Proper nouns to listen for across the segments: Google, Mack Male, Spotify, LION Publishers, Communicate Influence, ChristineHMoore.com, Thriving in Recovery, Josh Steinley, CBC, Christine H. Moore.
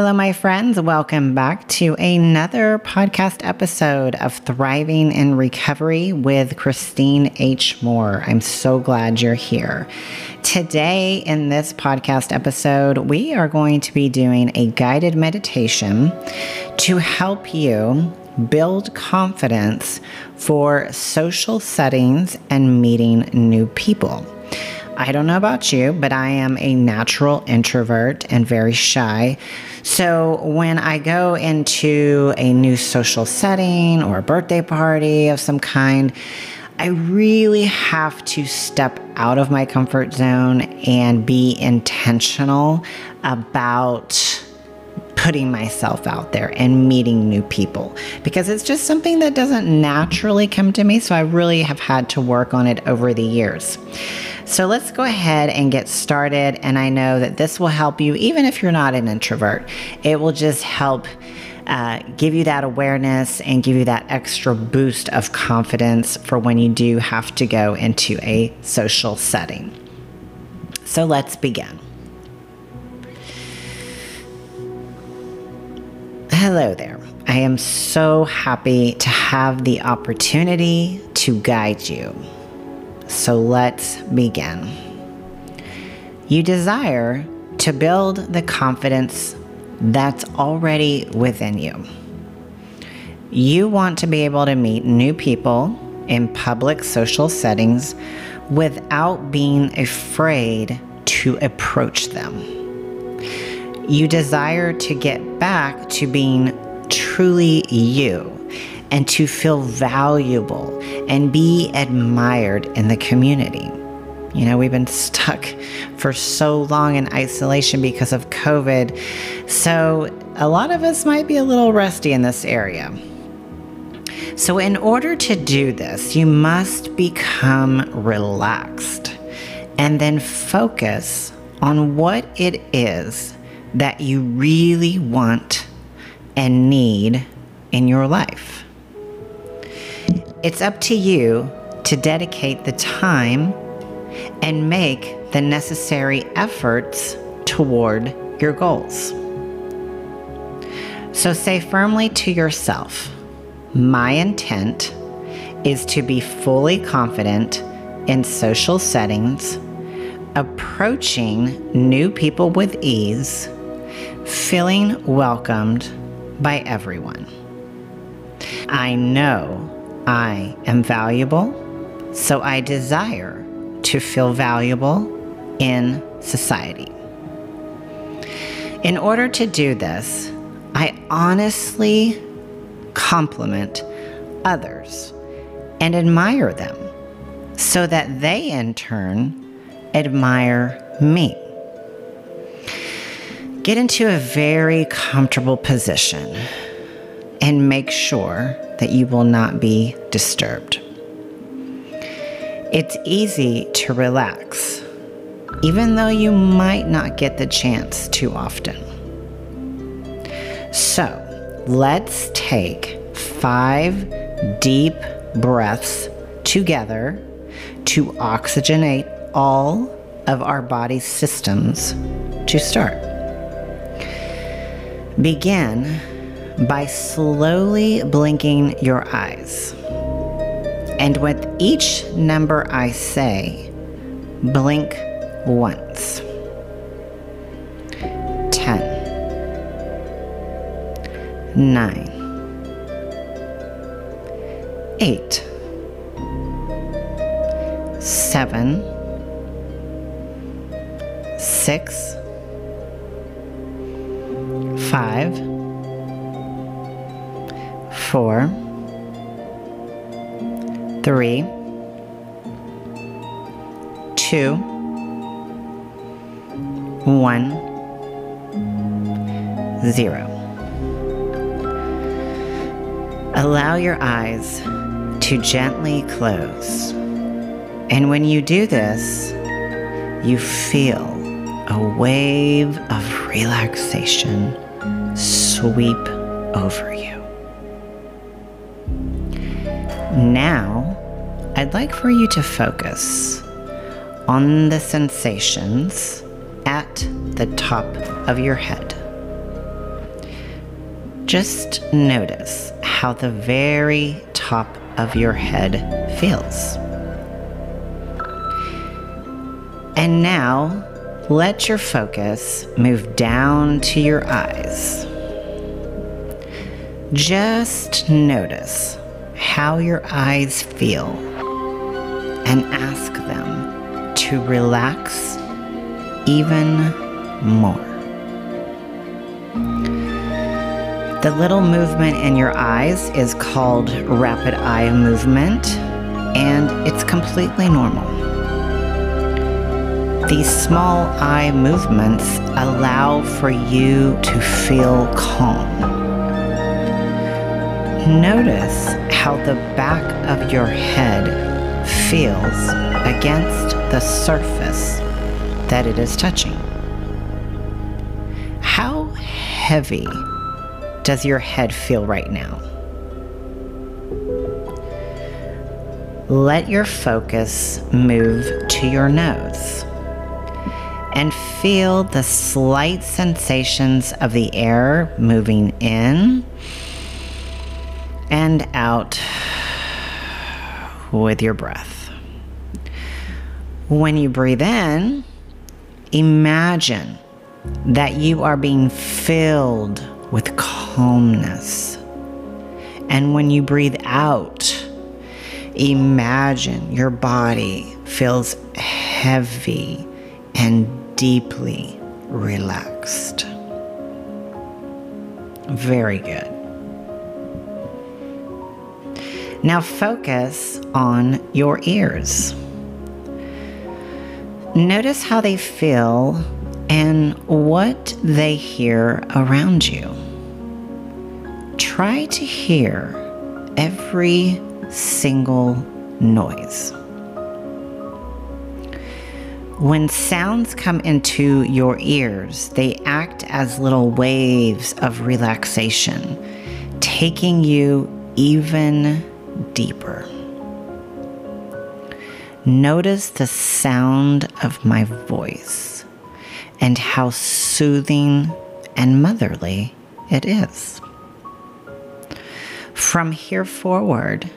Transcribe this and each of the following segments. Hello, my friends. Welcome back to another podcast episode of Thriving in Recovery with Christine H. Moore. I'm so glad you're here. Today in this podcast episode, we are going to be doing a guided meditation to help you build confidence for social settings and meeting new people. I don't know about you, but I am a natural introvert and very shy. So when I go into a new social setting or a birthday party of some kind, I really have to step out of my comfort zone and be intentional about putting myself out there and meeting new people, because it's just something that doesn't naturally come to me. So I really have had to work on it over the years. So let's go ahead and get started. And I know that this will help you, even if you're not an introvert. It will just help give you that awareness and give you that extra boost of confidence for when you do have to go into a social setting. So let's begin. Hello there. I am so happy to have the opportunity to guide you. So let's begin. You desire to build the confidence that's already within you. You want to be able to meet new people in public social settings without being afraid to approach them. You desire to get back to being truly you and to feel valuable and be admired in the community. You know, we've been stuck for so long in isolation because of COVID. So a lot of us might be a little rusty in this area. So in order to do this, you must become relaxed and then focus on what it is that you really want and need in your life. It's up to you to dedicate the time and make the necessary efforts toward your goals. So say firmly to yourself, my intent is to be fully confident in social settings, approaching new people with ease, feeling welcomed by everyone. I know I am valuable, so I desire to feel valuable in society. In order to do this, I honestly compliment others and admire them so that they in turn admire me. Get into a very comfortable position and make sure that you will not be disturbed. It's easy to relax, even though you might not get the chance too often. So let's take 5 deep breaths together to oxygenate all of our body's systems to start. Begin by slowly blinking your eyes. And with each number I say, blink once. 9, 8, 7, 6, 5, 4, 3, 2, 1, 0. Allow your eyes to gently close. And when you do this, you feel a wave of relaxation sweep over you. Now, I'd like for you to focus on the sensations at the top of your head. Just notice how the very top of your head feels. And now, let your focus move down to your eyes. Just notice how your eyes feel and ask them to relax even more. The little movement in your eyes is called rapid eye movement, and it's completely normal. These small eye movements allow for you to feel calm. Notice how the back of your head feels against the surface that it is touching. How heavy does your head feel right now? Let your focus move to your nose and feel the slight sensations of the air moving in and out with your breath. When you breathe in, imagine that you are being filled with calmness. And when you breathe out, imagine your body feels heavy and deeply relaxed. Very good. Now focus on your ears. Notice how they feel and what they hear around you. Try to hear every single noise. When sounds come into your ears, they act as little waves of relaxation, taking you even deeper. Notice the sound of my voice and how soothing and motherly it is. From here forward,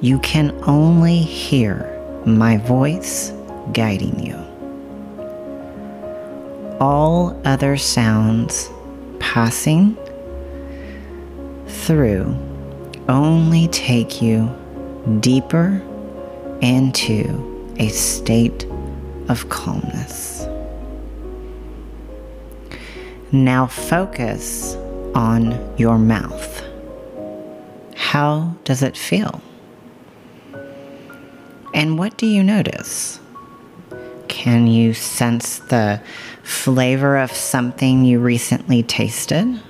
you can only hear my voice guiding you. All other sounds passing through only take you deeper into a state of calmness. Now focus on your mouth. How does it feel? And what do you notice? Can you sense the flavor of something you recently tasted?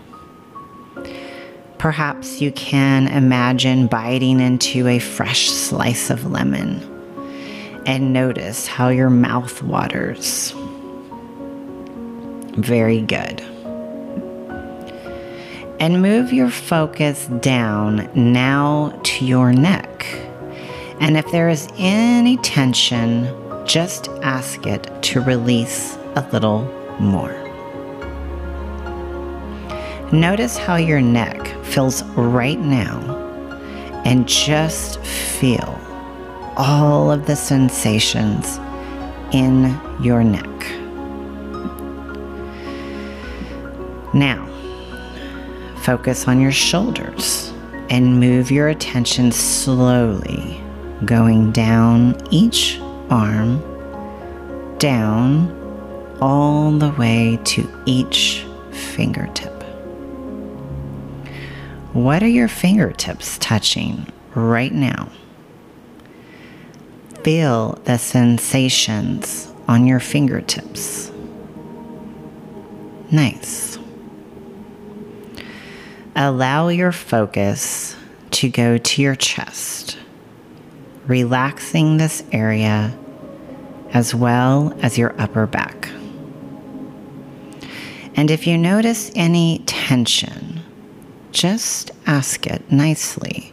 Perhaps you can imagine biting into a fresh slice of lemon and notice how your mouth waters. Very good. And move your focus down now to your neck. And if there is any tension, just ask it to release a little more. Notice how your neck feels right now and just feel all of the sensations in your neck. Now, focus on your shoulders and move your attention slowly, going down each arm, down all the way to each fingertip. What are your fingertips touching right now? Feel the sensations on your fingertips. Nice. Allow your focus to go to your chest, relaxing this area as well as your upper back. And if you notice any tension, just ask it nicely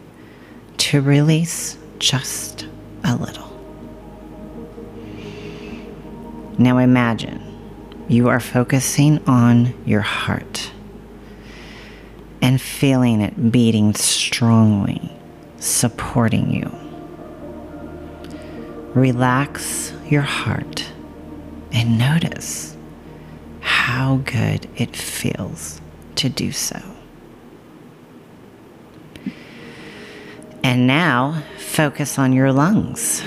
to release just a little. Now imagine you are focusing on your heart and feeling it beating strongly, supporting you. Relax your heart and notice how good it feels to do so. And now focus on your lungs.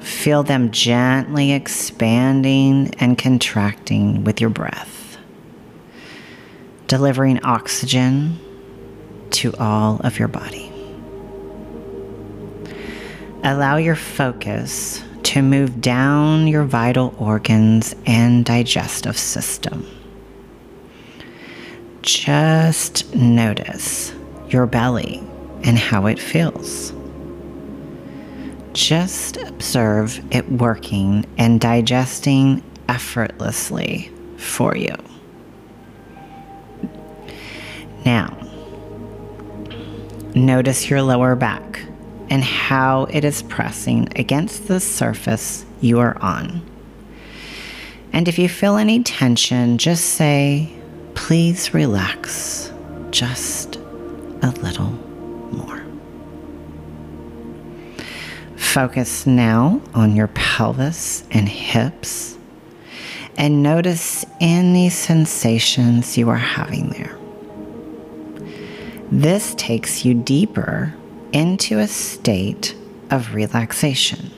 Feel them gently expanding and contracting with your breath, delivering oxygen to all of your body. Allow your focus to move down your vital organs and digestive system. Just notice your belly and how it feels. Just observe it working and digesting effortlessly for you. Now, notice your lower back and how it is pressing against the surface you are on. And if you feel any tension, just say, "Please relax just a little more." Focus now on your pelvis and hips and notice any sensations you are having there. This takes you deeper into a state of relaxation,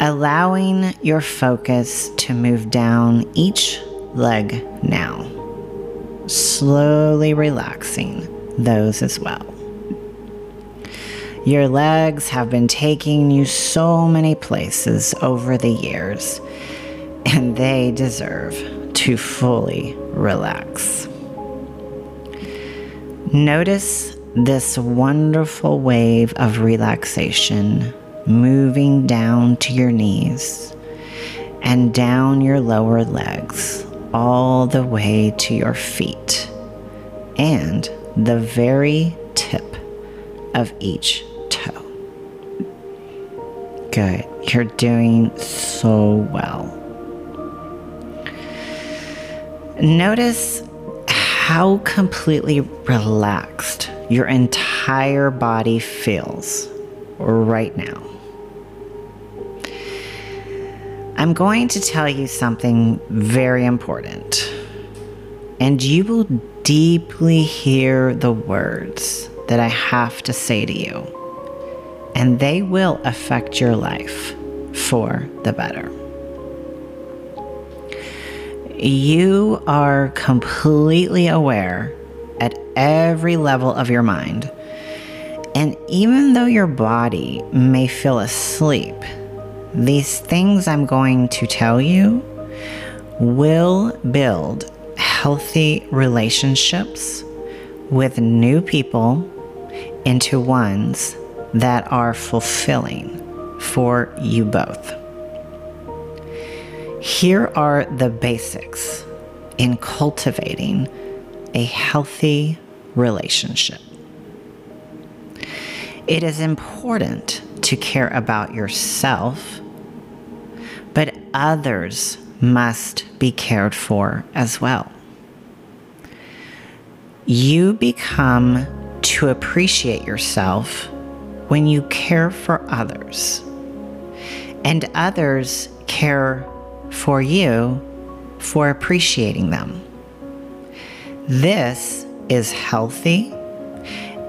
allowing your focus to move down each leg now, slowly relaxing those as well. Your legs have been taking you so many places over the years, and they deserve to fully relax. Notice this wonderful wave of relaxation moving down to your knees and down your lower legs all the way to your feet and the very tip of each toe. Good. You're doing so well. Notice how completely relaxed your entire body feels right now. I'm going to tell you something very important, and you will deeply hear the words that I have to say to you, and they will affect your life for the better. You are completely aware at every level of your mind, and even though your body may feel asleep, these things I'm going to tell you will build healthy relationships with new people into ones that are fulfilling for you both. Here are the basics in cultivating a healthy relationship. It is important to care about yourself, but others must be cared for as well. You become to appreciate yourself when you care for others, and others care for you for appreciating them. This is healthy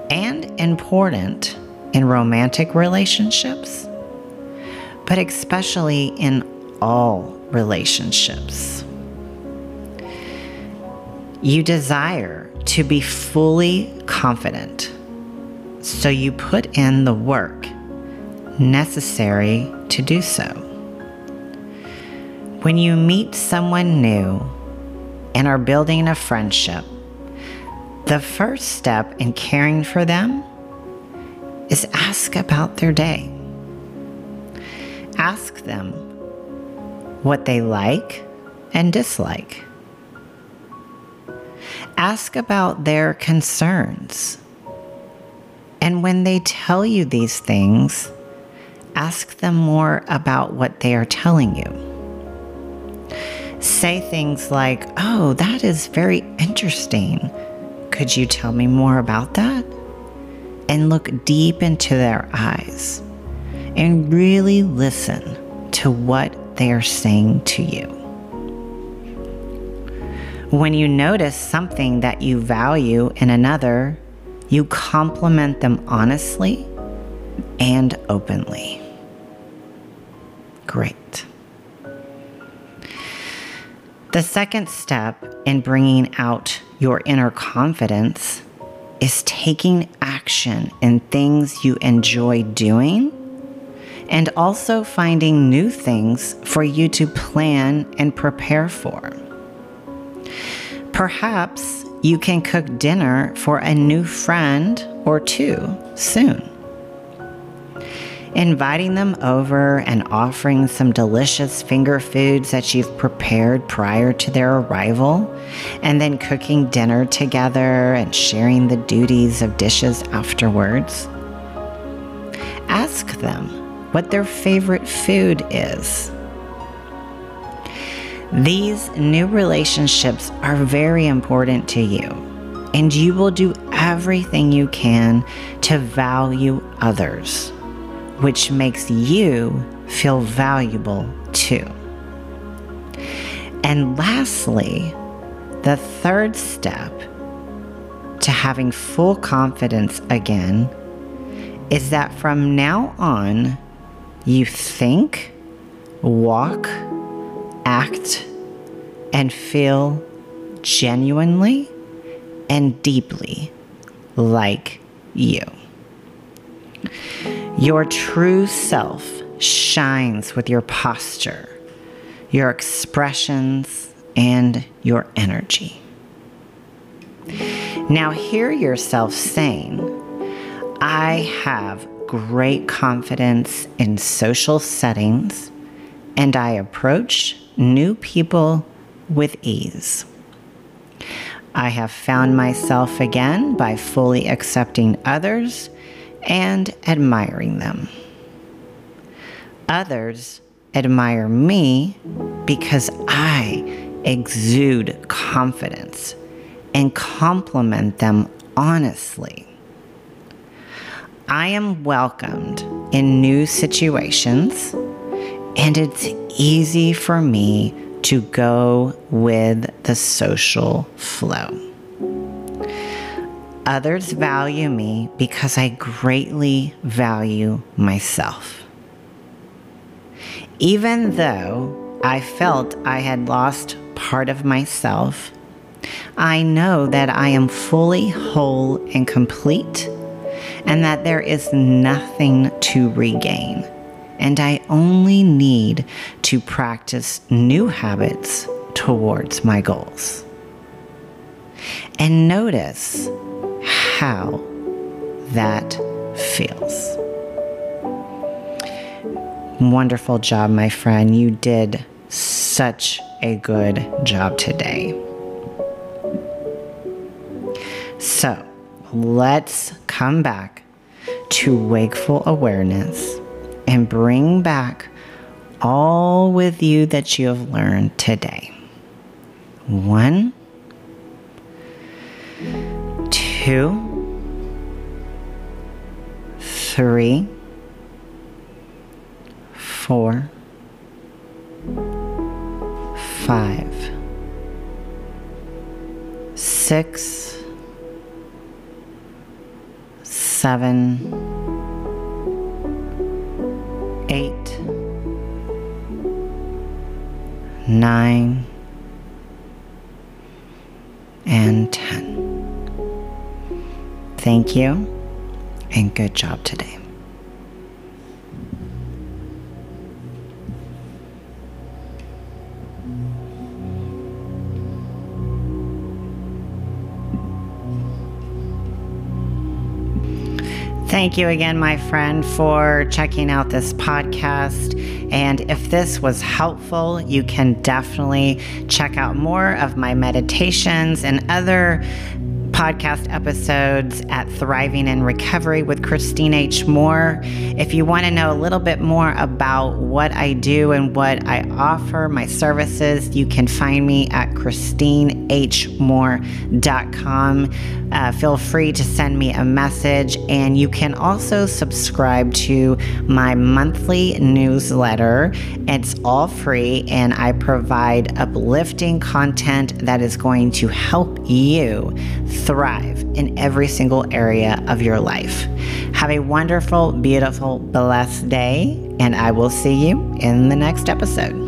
and important in romantic relationships, but especially in all relationships. You desire to be fully confident, so you put in the work necessary to do so. When you meet someone new and are building a friendship, the first step in caring for them is ask about their day. Ask them what they like and dislike. Ask about their concerns. And when they tell you these things, ask them more about what they are telling you. say things like, "Oh, that is very interesting. Could you tell me more about that?" And look deep into their eyes and really listen to what they are saying to you. When you notice something that you value in another, you compliment them honestly and openly. Great. The second step in bringing out your inner confidence is taking action in things you enjoy doing and also finding new things for you to plan and prepare for. Perhaps you can cook dinner for a new friend or two soon. Inviting them over and offering some delicious finger foods that you've prepared prior to their arrival, and then cooking dinner together and sharing the duties of dishes afterwards. Ask them what their favorite food is. These new relationships are very important to you, and you will do everything you can to value others, which makes you feel valuable too. And lastly, the third step to having full confidence again is that from now on, you think, walk, act, and feel genuinely and deeply like you. Your true self shines with your posture, your expressions, and your energy. Now hear yourself saying, "I have great confidence in social settings, and I approach new people with ease. I have found myself again by fully accepting others and admiring them. Others admire me because I exude confidence and compliment them honestly. I am welcomed in new situations, and it's easy for me to go with the social flow. Others value me because I greatly value myself. Even though I felt I had lost part of myself, I know that I am fully whole and complete, and that there is nothing to regain, and I only need to practice new habits towards my goals." And notice how that feels. Wonderful job, my friend. You did such a good job today. So let's come back to wakeful awareness and bring back all with you that you have learned today. 2, 3, 4, 5, 6, 7, 8, 9, and 10. Thank you, and good job today. Thank you again, my friend, for checking out this podcast. And if this was helpful, you can definitely check out more of my meditations and other podcast episodes at Thriving in Recovery with Christine H. Moore. If you want to know a little bit more about what I do and what I offer, my services, you can find me at ChristineHMoore.com. Feel free to send me a message, and you can also subscribe to my monthly newsletter. It's all free, and I provide uplifting content that is going to help you thrive in every single area of your life. Have a wonderful, beautiful, blessed day, and I will see you in the next episode.